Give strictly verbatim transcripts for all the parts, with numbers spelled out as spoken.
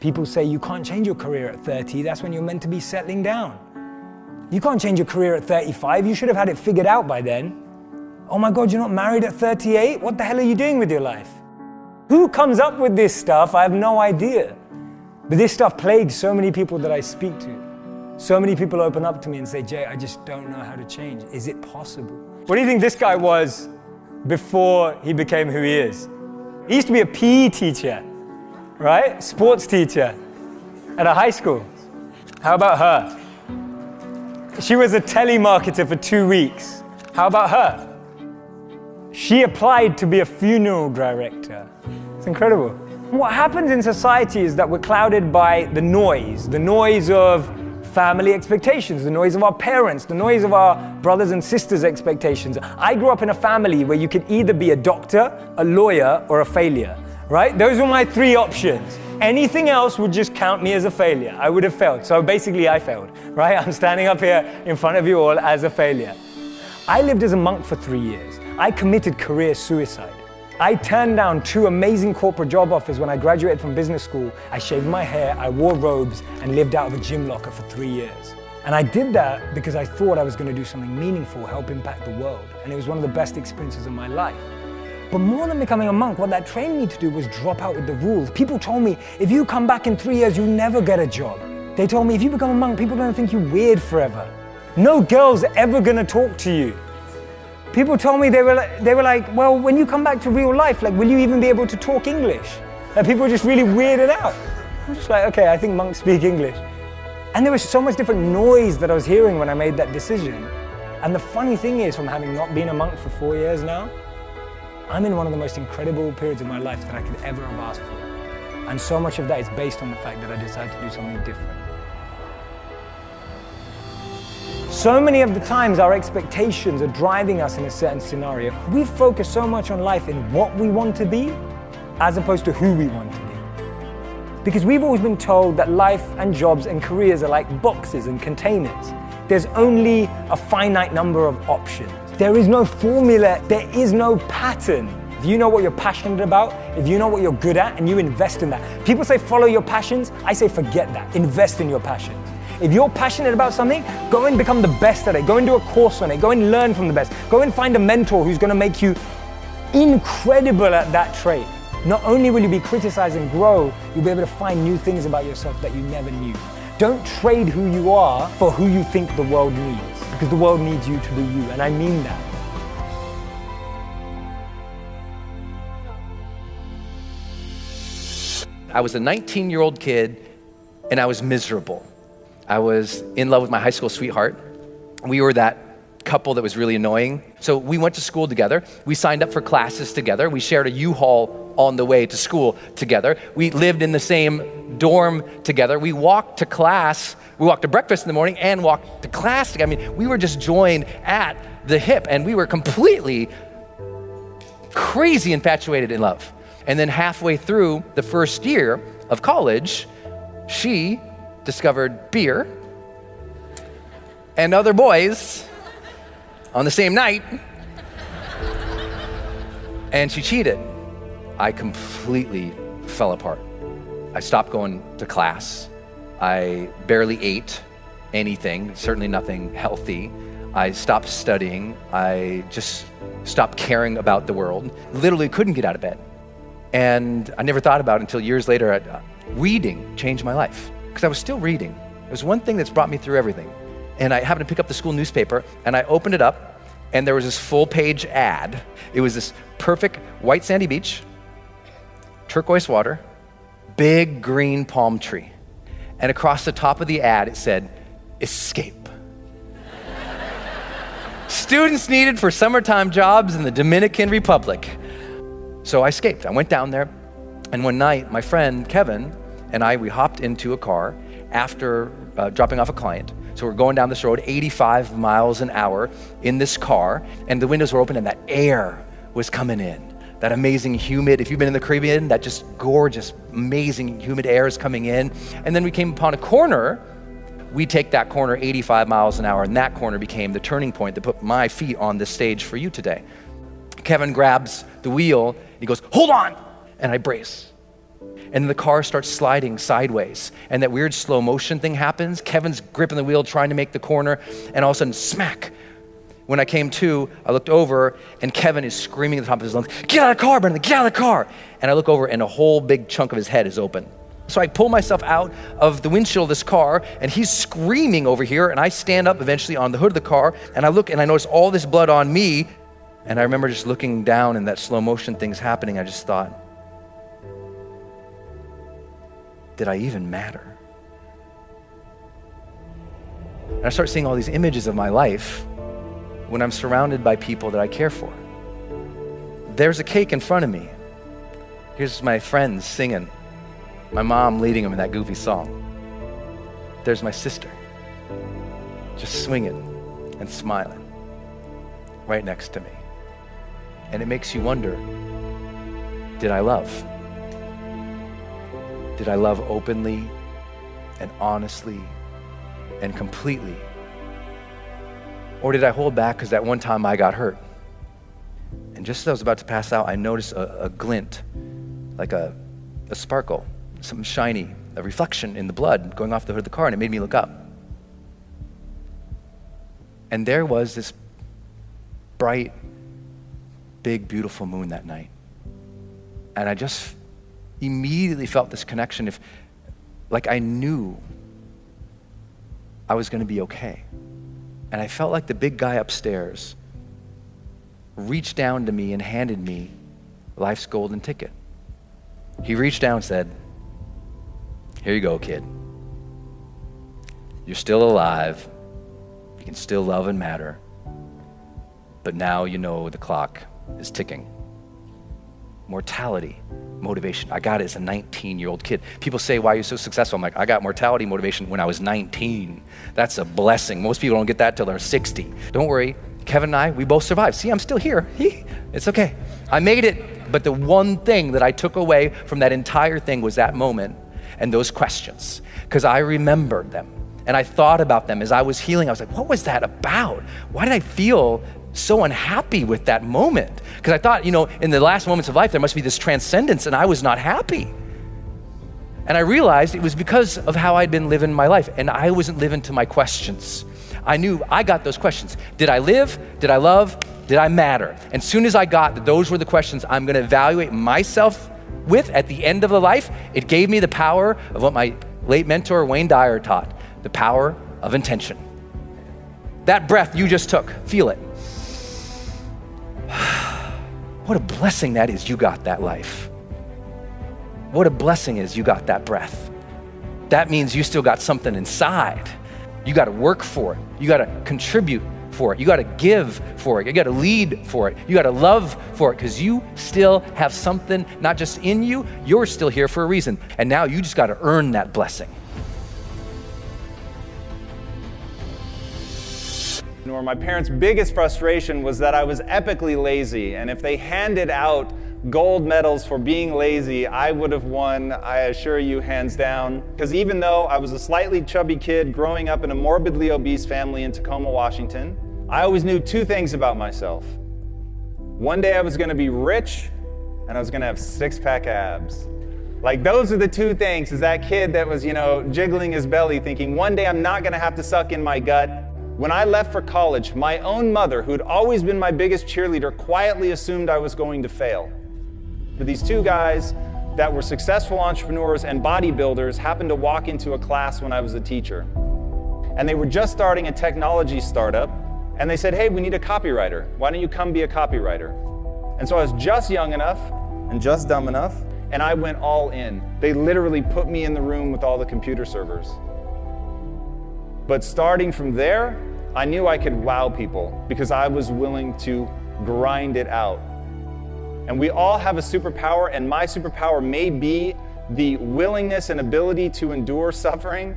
People say you can't change your career at thirty. That's when you're meant to be settling down. You can't change your career at thirty-five. You should have had it figured out by then. Oh my God, you're not married at thirty-eight? What the hell are you doing with your life? Who comes up with this stuff? I have no idea. But this stuff plagues so many people that I speak to. So many people open up to me and say, Jay, I just don't know how to change. Is it possible? What do you think this guy was before he became who he is? He used to be a P E teacher, right? Sports teacher at a high school. How about her? She was a telemarketer for two weeks. How about her? She applied to be a funeral director. It's incredible. What happens in society is that we're clouded by the noise, the noise of family expectations, the noise of our parents, the noise of our brothers and sisters' expectations. I grew up in a family where you could either be a doctor, a lawyer, or a failure, right? Those were my three options. Anything else would just count me as a failure. I would have failed. So basically I failed, right? I'm standing up here in front of you all as a failure. I lived as a monk for three years. I committed career suicide. I turned down two amazing corporate job offers when I graduated from business school. I shaved my hair, I wore robes, and lived out of a gym locker for three years. And I did that because I thought I was going to do something meaningful, help impact the world. And it was one of the best experiences of my life. But more than becoming a monk, what that trained me to do was drop out with the rules. People told me, if you come back in three years, you'll never get a job. They told me, if you become a monk, people are going to think you're weird forever. No girl's ever going to talk to you. People told me, they were, like, they were like, well, when you come back to real life, like, will you even be able to talk English? Like, people were just really weirded out. I'm just like, okay, I think monks speak English. And there was so much different noise that I was hearing when I made that decision. And the funny thing is, from having not been a monk for four years now, I'm in one of the most incredible periods of my life that I could ever have asked for. And so much of that is based on the fact that I decided to do something different. So many of the times our expectations are driving us in a certain scenario. We focus so much on life in what we want to be, as opposed to who we want to be. Because we've always been told that life and jobs and careers are like boxes and containers. There's only a finite number of options. There is no formula, there is no pattern. If you know what you're passionate about, if you know what you're good at, and you invest in that. People say follow your passions, I say forget that, invest in your passions. If you're passionate about something, go and become the best at it, go and do a course on it, go and learn from the best, go and find a mentor who's gonna make you incredible at that trait. Not only will you be criticized and grow, you'll be able to find new things about yourself that you never knew. Don't trade who you are for who you think the world needs. Because the world needs you to be you, and I mean that. I was a nineteen-year-old kid, and I was miserable. I was in love with my high school sweetheart. We were that couple that was really annoying. So we went to school together. We signed up for classes together. We shared a U-Haul on the way to school together. We lived in the same dorm together. We walked to class. We walked to breakfast in the morning and walked to class together. I mean, we were just joined at the hip, and we were completely crazy infatuated in love. And then halfway through the first year of college, she discovered beer and other boys on the same night, and she cheated. I completely fell apart. I stopped going to class. I barely ate anything, certainly nothing healthy. I stopped studying. I just stopped caring about the world. Literally couldn't get out of bed. And I never thought about it until years later. Uh, reading changed my life, because I was still reading. It was one thing that's brought me through everything. And I happened to pick up the school newspaper, and I opened it up, and there was this full-page ad. It was this perfect white sandy beach, turquoise water, big green palm tree. And across the top of the ad, it said, escape. Students needed for summertime jobs in the Dominican Republic. So I escaped. I went down there, and one night, my friend Kevin and I, we hopped into a car after uh, dropping off a client. So we're going down this road, eighty-five miles an hour in this car, and the windows were open and that air was coming in. That amazing humid, if you've been in the Caribbean, that just gorgeous, amazing humid air is coming in. And then we came upon a corner. We take that corner eighty-five miles an hour, and that corner became the turning point that put my feet on this stage for you today. Kevin grabs the wheel, he goes, hold on, and I brace. and the car starts sliding sideways, and that weird slow motion thing happens. Kevin's gripping the wheel, trying to make the corner, and all of a sudden, smack. When I came to, I looked over, and Kevin is screaming at the top of his lungs, "Get out of the car, Brendan, get out of the car!" And I look over, and a whole big chunk of his head is open. So I pull myself out of the windshield of this car, and he's screaming over here, and I stand up eventually on the hood of the car, and I look, and I notice all this blood on me, and I remember just looking down, and that slow motion thing's happening. I just thought, did I even matter? And I start seeing all these images of my life when I'm surrounded by people that I care for. There's a cake in front of me. Here's my friends singing, my mom leading them in that goofy song. There's my sister, just swinging and smiling right next to me. And it makes you wonder, did I love? Did I love openly and honestly and completely? Or did I hold back because that one time I got hurt? And just as I was about to pass out, I noticed a, a glint, like a, a sparkle, something shiny, a reflection in the blood going off the hood of the car, and it made me look up. And there was this bright, big, beautiful moon that night. And I just immediately felt this connection, if, like I knew I was gonna be okay. And I felt like the big guy upstairs reached down to me and handed me life's golden ticket. He reached down and said, "Here you go, kid. You're still alive. You can still love and matter. But now you know the clock is ticking." Mortality, motivation. I got it as a nineteen-year-old kid. People say, "Why are you so successful?" I'm like, I got mortality, motivation when I was nineteen. That's a blessing. Most people don't get that till they're sixty. Don't worry, Kevin and I, we both survived. See, I'm still here. It's okay. I made it. But the one thing that I took away from that entire thing was that moment and those questions, because I remembered them. And I thought about them as I was healing. I was like, what was that about? Why did I feel so unhappy with that moment? Because I thought, you know, in the last moments of life, there must be this transcendence, and I was not happy. And I realized it was because of how I'd been living my life, and I wasn't living to my questions. I knew I got those questions. Did I live? Did I love? Did I matter? And as soon as I got that those were the questions I'm gonna evaluate myself with at the end of the life, it gave me the power of what my late mentor, Wayne Dyer, taught, the power of intention. That breath you just took, feel it. What a blessing that is, you got that life. What a blessing is you got that breath. That means you still got something inside. You gotta work for it. You gotta contribute for it. You gotta give for it. You gotta lead for it. You gotta love for it, because you still have something, not just in you, you're still here for a reason. And now you just gotta earn that blessing. Or my parents' biggest frustration was that I was epically lazy, and if they handed out gold medals for being lazy, I would have won, I assure you, hands down. Because even though I was a slightly chubby kid growing up in a morbidly obese family in Tacoma, Washington, I always knew two things about myself. One day I was going to be rich, and I was going to have six-pack abs. Like, those are the two things, is that kid that was, you know, jiggling his belly thinking, one day I'm not going to have to suck in my gut. When I left for college, my own mother, who'd always been my biggest cheerleader, quietly assumed I was going to fail. But these two guys that were successful entrepreneurs and bodybuilders happened to walk into a class when I was a teacher. And they were just starting a technology startup, and they said, "Hey, we need a copywriter. Why don't you come be a copywriter?" And so I was just young enough and just dumb enough, and I went all in. They literally put me in the room with all the computer servers. But starting from there, I knew I could wow people because I was willing to grind it out. And we all have a superpower, and my superpower may be the willingness and ability to endure suffering.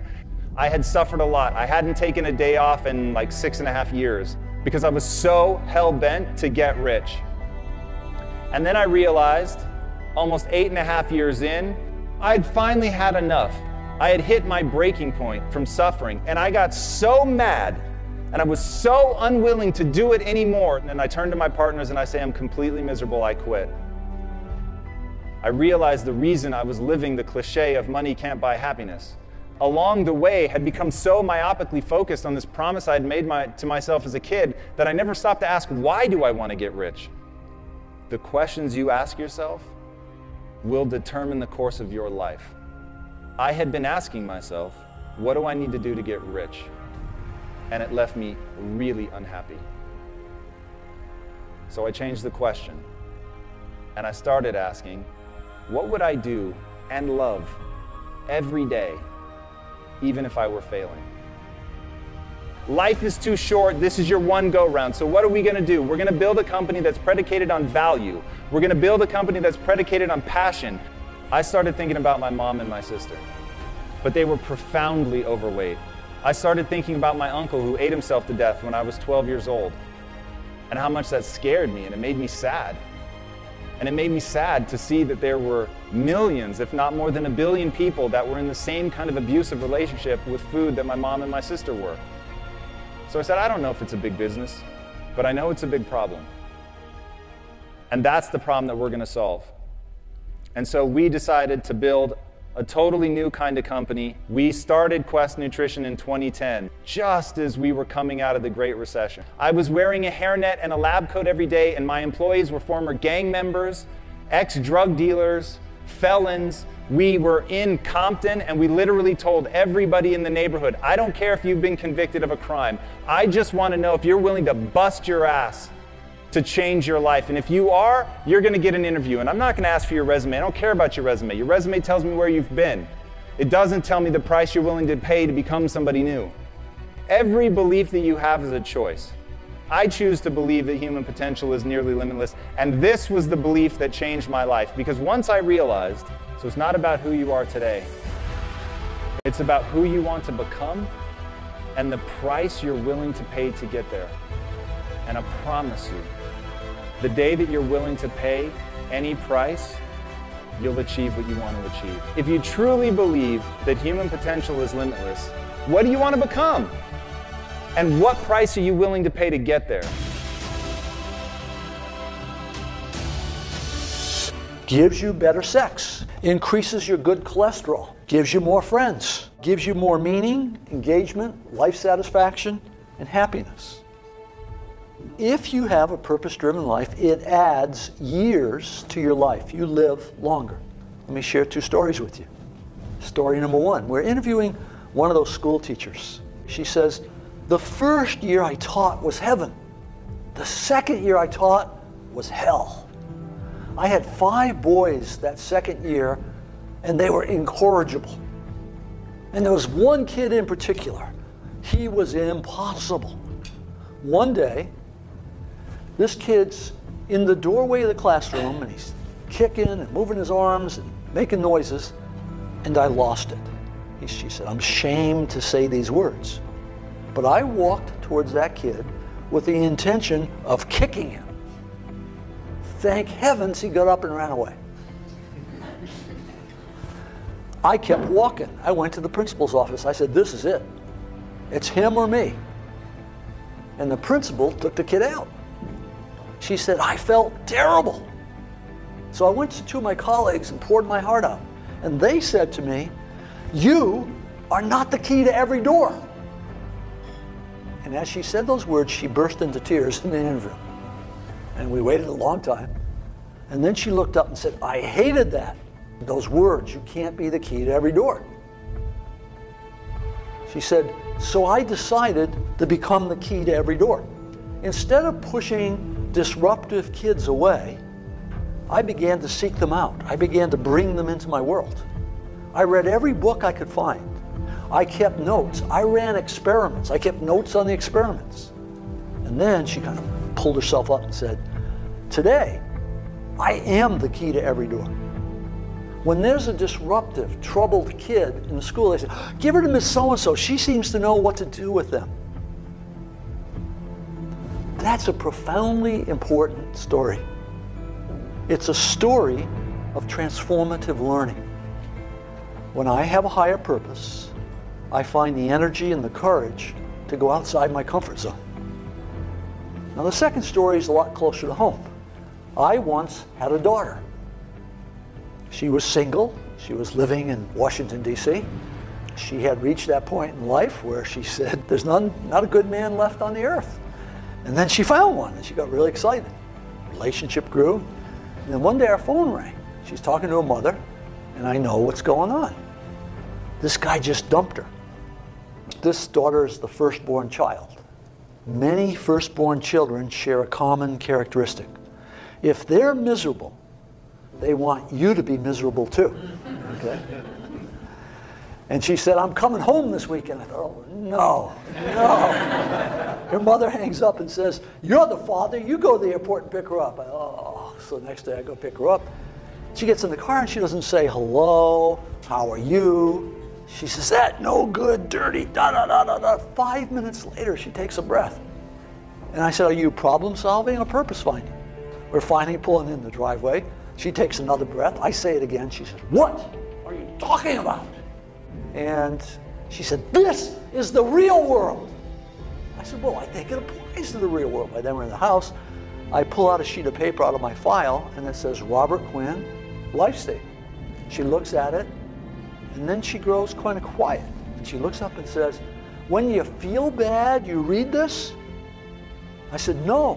I had suffered a lot. I hadn't taken a day off in like six and a half years because I was so hell-bent to get rich. And then I realized, almost eight and a half years in, I'd finally had enough. I had hit my breaking point from suffering, and I got so mad, and I was so unwilling to do it anymore. And I turned to my partners and I say, "I'm completely miserable, I quit." I realized the reason I was living the cliche of money can't buy happiness. Along the way, had become so myopically focused on this promise I had made my, to myself as a kid that I never stopped to ask, why do I want to get rich? The questions you ask yourself will determine the course of your life. I had been asking myself, what do I need to do to get rich? And it left me really unhappy. So I changed the question, and I started asking, what would I do and love every day, even if I were failing? Life is too short. This is your one go-round. So what are we going to do? We're going to build a company that's predicated on value. We're going to build a company that's predicated on passion. I started thinking about my mom and my sister, but they were profoundly overweight. I started thinking about my uncle who ate himself to death when I was twelve years old, and how much that scared me, and it made me sad. And it made me sad to see that there were millions, if not more than a billion people that were in the same kind of abusive relationship with food that my mom and my sister were. So I said, I don't know if it's a big business, but I know it's a big problem. And that's the problem that we're going to solve. And so we decided to build a totally new kind of company. We started Quest Nutrition in twenty ten, just as we were coming out of the Great Recession. I was wearing a hairnet and a lab coat every day, and my employees were former gang members, ex-drug dealers, felons. We were in Compton, and we literally told everybody in the neighborhood, I don't care if you've been convicted of a crime. I just want to know if you're willing to bust your ass to change your life. And if you are, you're going to get an interview. And I'm not going to ask for your resume. I don't care about your resume. Your resume tells me where you've been. It doesn't tell me the price you're willing to pay to become somebody new. Every belief that you have is a choice. I choose to believe that human potential is nearly limitless. And this was the belief that changed my life. Because once I realized, so it's not about who you are today. It's about who you want to become and the price you're willing to pay to get there. And I promise you, the day that you're willing to pay any price, you'll achieve what you want to achieve. If you truly believe that human potential is limitless, what do you want to become? And what price are you willing to pay to get there? Gives you better sex, increases your good cholesterol, gives you more friends, gives you more meaning, engagement, life satisfaction, and happiness. If you have a purpose-driven life, it adds years to your life. You live longer. Let me share two stories with you. Story number one, we're interviewing one of those school teachers. She says, the first year I taught was heaven. The second year I taught was hell. I had five boys that second year, and they were incorrigible. And there was one kid in particular. He was impossible. One day, this kid's in the doorway of the classroom, and he's kicking and moving his arms and making noises, and I lost it. He, she said, I'm ashamed to say these words, but I walked towards that kid with the intention of kicking him. Thank heavens he got up and ran away. I kept walking. I went to the principal's office. I said, this is it. It's him or me. And the principal took the kid out. She said, I felt terrible. So I went to two of my colleagues and poured my heart out. And they said to me, you are not the key to every door. And as she said those words, she burst into tears in the interview. And we waited a long time. And then she looked up and said, I hated that. Those words, you can't be the key to every door. She said, so I decided to become the key to every door. Instead of pushing disruptive kids away, I began to seek them out. I began to bring them into my world. I read every book I could find. I kept notes. I ran experiments. I kept notes on the experiments. And then she kind of pulled herself up and said, today, I am the key to every door. When there's a disruptive, troubled kid in the school, they say, give her to Miss So-and-so. She seems to know what to do with them. That's a profoundly important story. It's a story of transformative learning. When I have a higher purpose, I find the energy and the courage to go outside my comfort zone. Now, the second story is a lot closer to home. I once had a daughter. She was single. She was living in Washington, D C She had reached that point in life where she said, there's none, not a good man left on the earth. And then she found one, and she got really excited. Relationship grew. And then one day our phone rang. She's talking to her mother, and I know what's going on. This guy just dumped her. This daughter is the firstborn child. Many firstborn children share a common characteristic. If they're miserable, they want you to be miserable too. Okay? And she said, I'm coming home this weekend. I thought, oh, no, no. Her mother hangs up and says, you're the father. You go to the airport and pick her up. I, oh, so the next day I go pick her up. She gets in the car and she doesn't say, hello, how are you? She says, that no good, dirty, da-da-da-da-da. Five minutes later, she takes a breath. And I said, are you problem solving or purpose finding? We're finally pulling in the driveway. She takes another breath. I say it again. She says, what are you talking about? And she said, this is the real world. I said, well, I think it applies to the real world. By then we're in the house. I pull out a sheet of paper out of my file, and it says, Robert Quinn, life statement. She looks at it, and then she grows kind of quiet. And she looks up and says, when you feel bad, you read this? I said, no.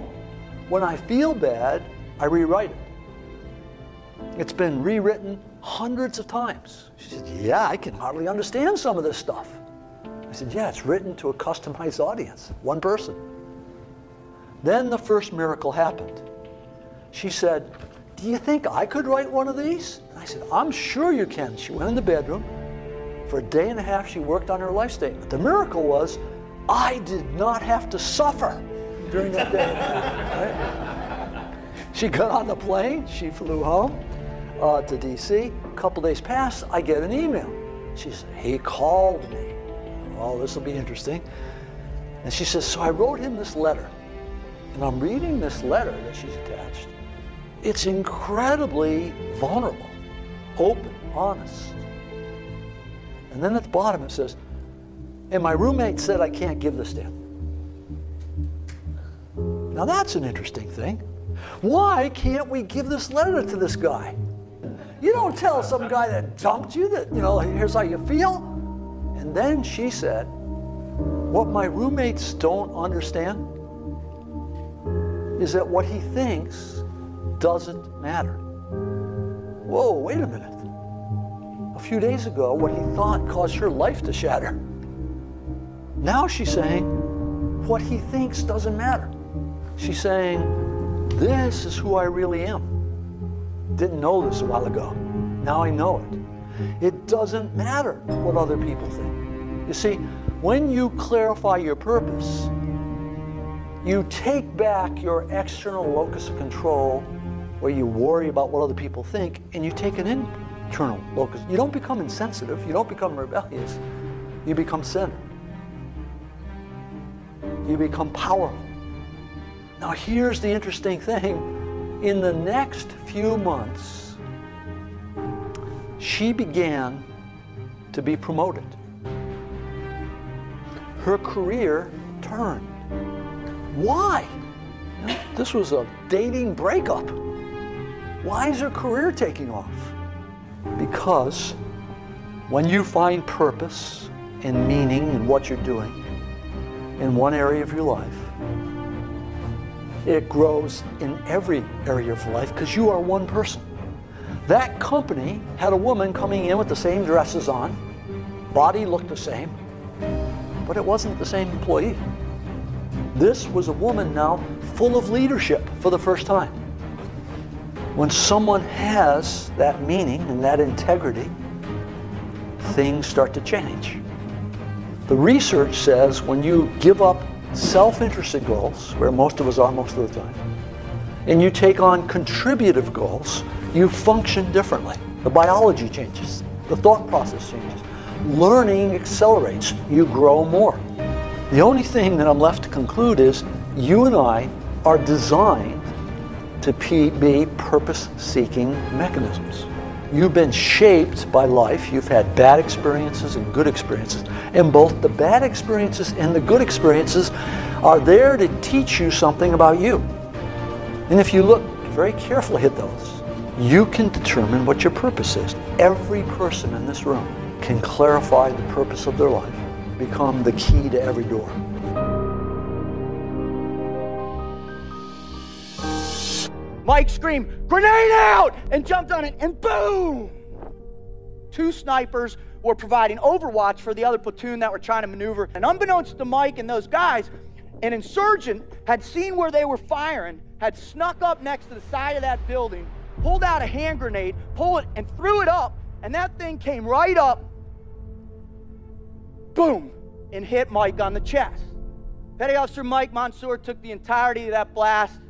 When I feel bad, I rewrite it. It's been rewritten hundreds of times. She said, yeah, I can hardly understand some of this stuff. I said, yeah, it's written to a customized audience, one person. Then the first miracle happened. She said, do you think I could write one of these? And I said, I'm sure you can. She went in the bedroom. For a day and a half, she worked on her life statement. The miracle was, I did not have to suffer during that day and a half, right? She got on the plane. She flew home uh, to D C A couple days passed. I get an email. She said, he called me. Oh, this will be interesting. And she says, so I wrote him this letter. And I'm reading this letter that she's attached. It's incredibly vulnerable, open, honest. And then at the bottom it says, and my roommate said I can't give this to him. Now that's an interesting thing. Why can't we give this letter to this guy? You don't tell some guy that dumped you that, you know, here's how you feel. And then she said, what my roommates don't understand is that what he thinks doesn't matter. Whoa, wait a minute. A few days ago, what he thought caused her life to shatter. Now she's saying, what he thinks doesn't matter. She's saying, this is who I really am. Didn't know this a while ago. Now I know it. It doesn't matter what other people think. You see, when you clarify your purpose, you take back your external locus of control where you worry about what other people think, and you take an internal locus. You don't become insensitive. You don't become rebellious. You become centered. You become powerful. Now, here's the interesting thing. In the next few months, she began to be promoted. Her career turned. Why? This was a dating breakup. Why is her career taking off? Because when you find purpose and meaning in what you're doing in one area of your life, it grows in every area of life because you are one person. That company had a woman coming in with the same dresses on, body looked the same, but it wasn't the same employee. This was a woman now full of leadership for the first time. When someone has that meaning and that integrity, things start to change. The research says when you give up self-interested goals, where most of us are most of the time, and you take on contributive goals, you function differently. The biology changes. The thought process changes. Learning accelerates. You grow more. The only thing that I'm left to conclude is you and I are designed to be purpose-seeking mechanisms. You've been shaped by life. You've had bad experiences and good experiences. And both the bad experiences and the good experiences are there to teach you something about you. And if you look very carefully at those, You can determine what your purpose is. Every person in this room can clarify the purpose of their life, become the key to every door. Mike screamed, "Grenade out!" and jumped on it, and boom! Two snipers were providing overwatch for the other platoon that were trying to maneuver. And unbeknownst to Mike and those guys, an insurgent had seen where they were firing, had snuck up next to the side of that building, pulled out a hand grenade, pulled it and threw it up, and that thing came right up, boom, and hit Mike on the chest. Petty Officer Mike Mansour took the entirety of that blast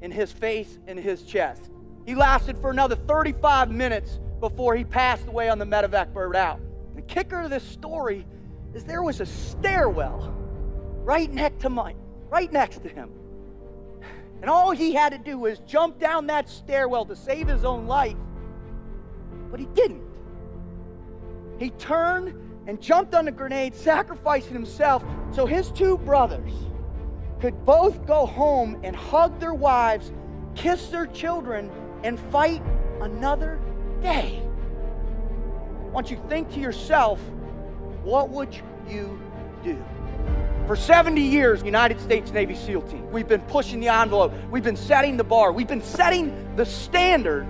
in his face and his chest. He lasted for another thirty-five minutes before he passed away on the medevac bird out. The kicker of this story is there was a stairwell right next to Mike, right next to him. And all he had to do was jump down that stairwell to save his own life, but he didn't. He turned and jumped on the grenade, sacrificing himself so his two brothers could both go home and hug their wives, kiss their children, and fight another day. I want you to think to yourself, what would you do? For seventy years, United States Navy SEAL team, we've been pushing the envelope, we've been setting the bar, we've been setting the standard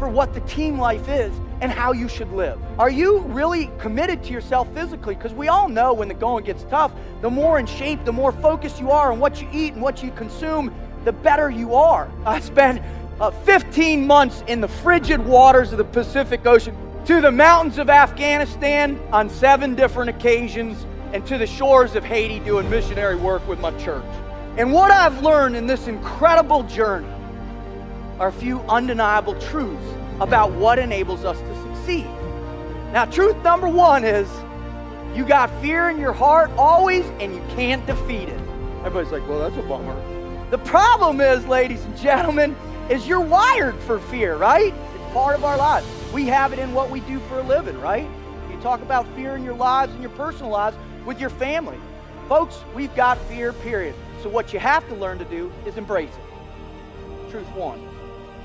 for what the team life is and how you should live. Are you really committed to yourself physically? Because we all know when the going gets tough, the more in shape, the more focused you are on what you eat and what you consume, the better you are. I spent uh, fifteen months in the frigid waters of the Pacific Ocean, to the mountains of Afghanistan on seven different occasions, and to the shores of Haiti doing missionary work with my church. And what I've learned in this incredible journey are a few undeniable truths about what enables us to succeed. Now, truth number one is you got fear in your heart always, and you can't defeat it. Everybody's like, well, that's a bummer. The problem is, ladies and gentlemen, is you're wired for fear, right? It's part of our lives. We have it in what we do for a living, right? You talk about fear in your lives and your personal lives with your family. Folks, we've got fear, period. So what you have to learn to do is embrace it. Truth one.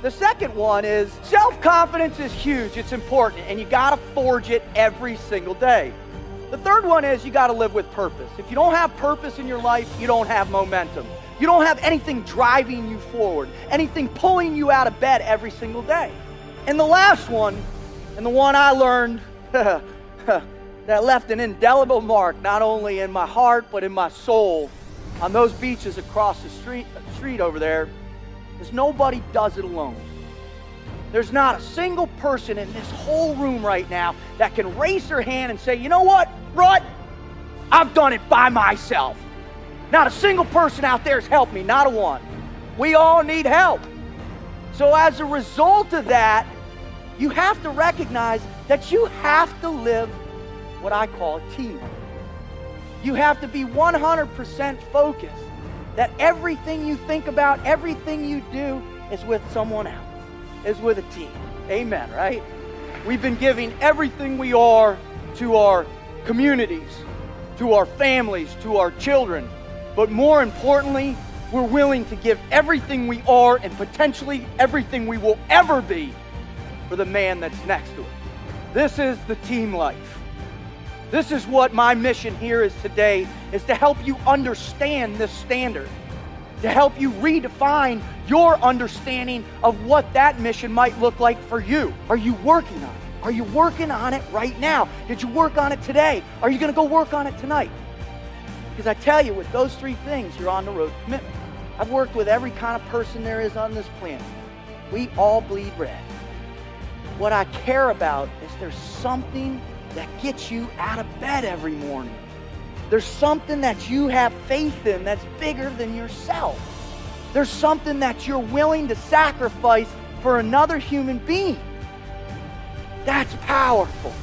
The second one is self-confidence is huge, it's important, and you gotta forge it every single day. The third one is you gotta live with purpose. If you don't have purpose in your life, you don't have momentum. You don't have anything driving you forward, anything pulling you out of bed every single day. And the last one, and the one I learned that left an indelible mark, not only in my heart, but in my soul, on those beaches across the street, street over there, is nobody does it alone. There's not a single person in this whole room right now that can raise their hand and say, you know what, Rod, I've done it by myself. Not a single person out there has helped me, not a one. We all need help. So as a result of that, you have to recognize that you have to live what I call a team. You have to be one hundred percent focused that everything you think about, everything you do is with someone else, is with a team. Amen, right? We've been giving everything we are to our communities, to our families, to our children. But more importantly, we're willing to give everything we are and potentially everything we will ever be for the man that's next to us. This is the team life. This is what my mission here is today, is to help you understand this standard, to help you redefine your understanding of what that mission might look like for you. Are you working on it? Are you working on it right now? Did you work on it today? Are you gonna go work on it tonight? Because I tell you, with those three things, you're on the road to commitment. I've worked with every kind of person there is on this planet. We all bleed red. What I care about is there's something that gets you out of bed every morning. There's something that you have faith in that's bigger than yourself. There's something that you're willing to sacrifice for another human being. That's powerful.